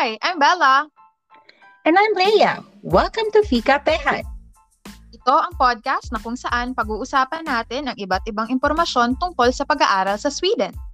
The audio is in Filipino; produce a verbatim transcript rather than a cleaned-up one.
Hi, I'm Bella. And I'm Leah. Welcome to Fika P H. Ito ang podcast na kung saan pag-uusapan natin ang iba't ibang impormasyon tungkol sa pag-aaral sa Sweden.